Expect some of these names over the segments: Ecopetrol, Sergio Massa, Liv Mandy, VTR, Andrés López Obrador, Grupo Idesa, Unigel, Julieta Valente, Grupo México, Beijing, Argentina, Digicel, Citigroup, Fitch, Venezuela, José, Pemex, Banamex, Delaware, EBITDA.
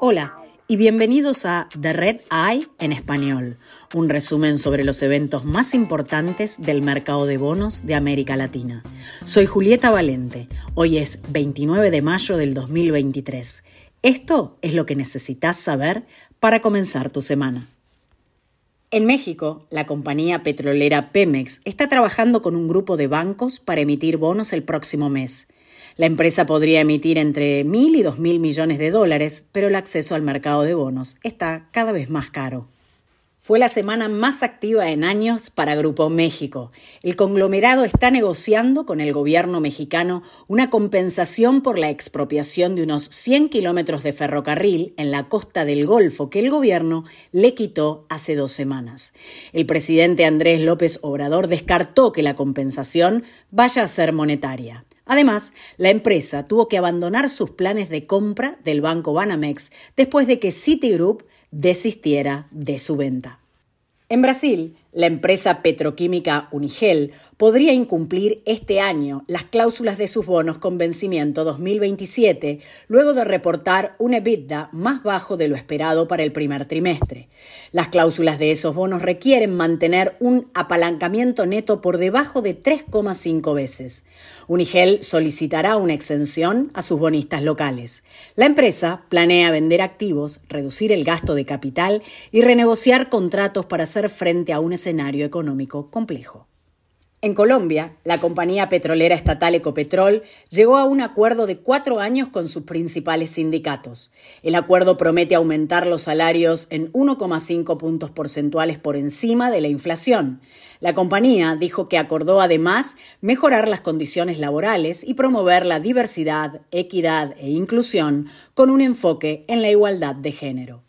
Hola y bienvenidos a The Red Eye en español, un resumen sobre los eventos más importantes del mercado de bonos de América Latina. Soy Julieta Valente, hoy es 29 de mayo del 2023. Esto es lo que necesitas saber para comenzar tu semana. En México, la compañía petrolera Pemex está trabajando con un grupo de bancos para emitir bonos el próximo mes. La empresa podría emitir entre 1.000 y 2.000 millones de dólares, pero el acceso al mercado de bonos está cada vez más caro. Fue la semana más activa en años para Grupo México. El conglomerado está negociando con el gobierno mexicano una compensación por la expropiación de unos 100 kilómetros de ferrocarril en la costa del Golfo que el gobierno le quitó hace 2 semanas. El presidente Andrés López Obrador descartó que la compensación vaya a ser monetaria. Además, la empresa tuvo que abandonar sus planes de compra del banco Banamex después de que Citigroup desistiera de su venta. En Brasil, la empresa petroquímica Unigel podría incumplir este año las cláusulas de sus bonos con vencimiento 2027 luego de reportar un EBITDA más bajo de lo esperado para el primer trimestre. Las cláusulas de esos bonos requieren mantener un apalancamiento neto por debajo de 3,5 veces. Unigel solicitará una exención a sus bonistas locales. La empresa planea vender activos, reducir el gasto de capital y renegociar contratos para hacer frente a un escenario económico complejo. En Colombia, la compañía petrolera estatal Ecopetrol llegó a un acuerdo de 4 años con sus principales sindicatos. El acuerdo promete aumentar los salarios en 1,5 puntos porcentuales por encima de la inflación. La compañía dijo que acordó además mejorar las condiciones laborales y promover la diversidad, equidad e inclusión con un enfoque en la igualdad de género.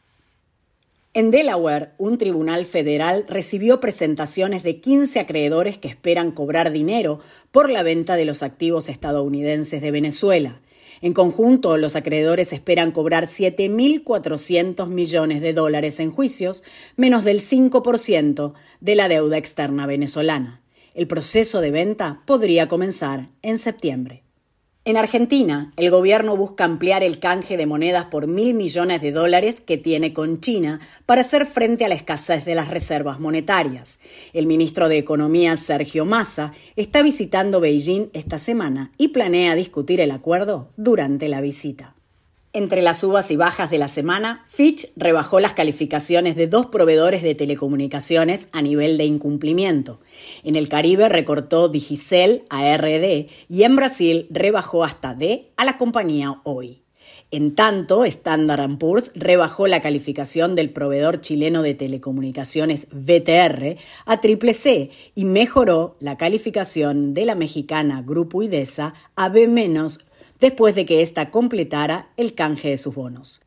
En Delaware, un tribunal federal recibió presentaciones de 15 acreedores que esperan cobrar dinero por la venta de los activos estadounidenses de Venezuela. En conjunto, los acreedores esperan cobrar $7.400 millones en juicios, menos del 5% de la deuda externa venezolana. El proceso de venta podría comenzar en septiembre. En Argentina, el gobierno busca ampliar el canje de monedas por $1.000 millones que tiene con China para hacer frente a la escasez de las reservas monetarias. El ministro de Economía, Sergio Massa, está visitando Beijing esta semana y planea discutir el acuerdo durante la visita. Entre las subas y bajas de la semana, Fitch rebajó las calificaciones de 2 proveedores de telecomunicaciones a nivel de incumplimiento. En el Caribe recortó Digicel a RD y en Brasil rebajó hasta D a la compañía Oi. En tanto, Standard & Poor's rebajó la calificación del proveedor chileno de telecomunicaciones VTR a CCC y mejoró la calificación de la mexicana Grupo Idesa a B- después de que ésta completara el canje de sus bonos.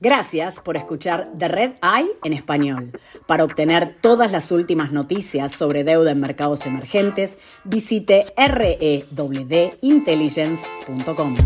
Gracias por escuchar The Red Eye en español. Para obtener todas las últimas noticias sobre deuda en mercados emergentes, visite redintelligence.com.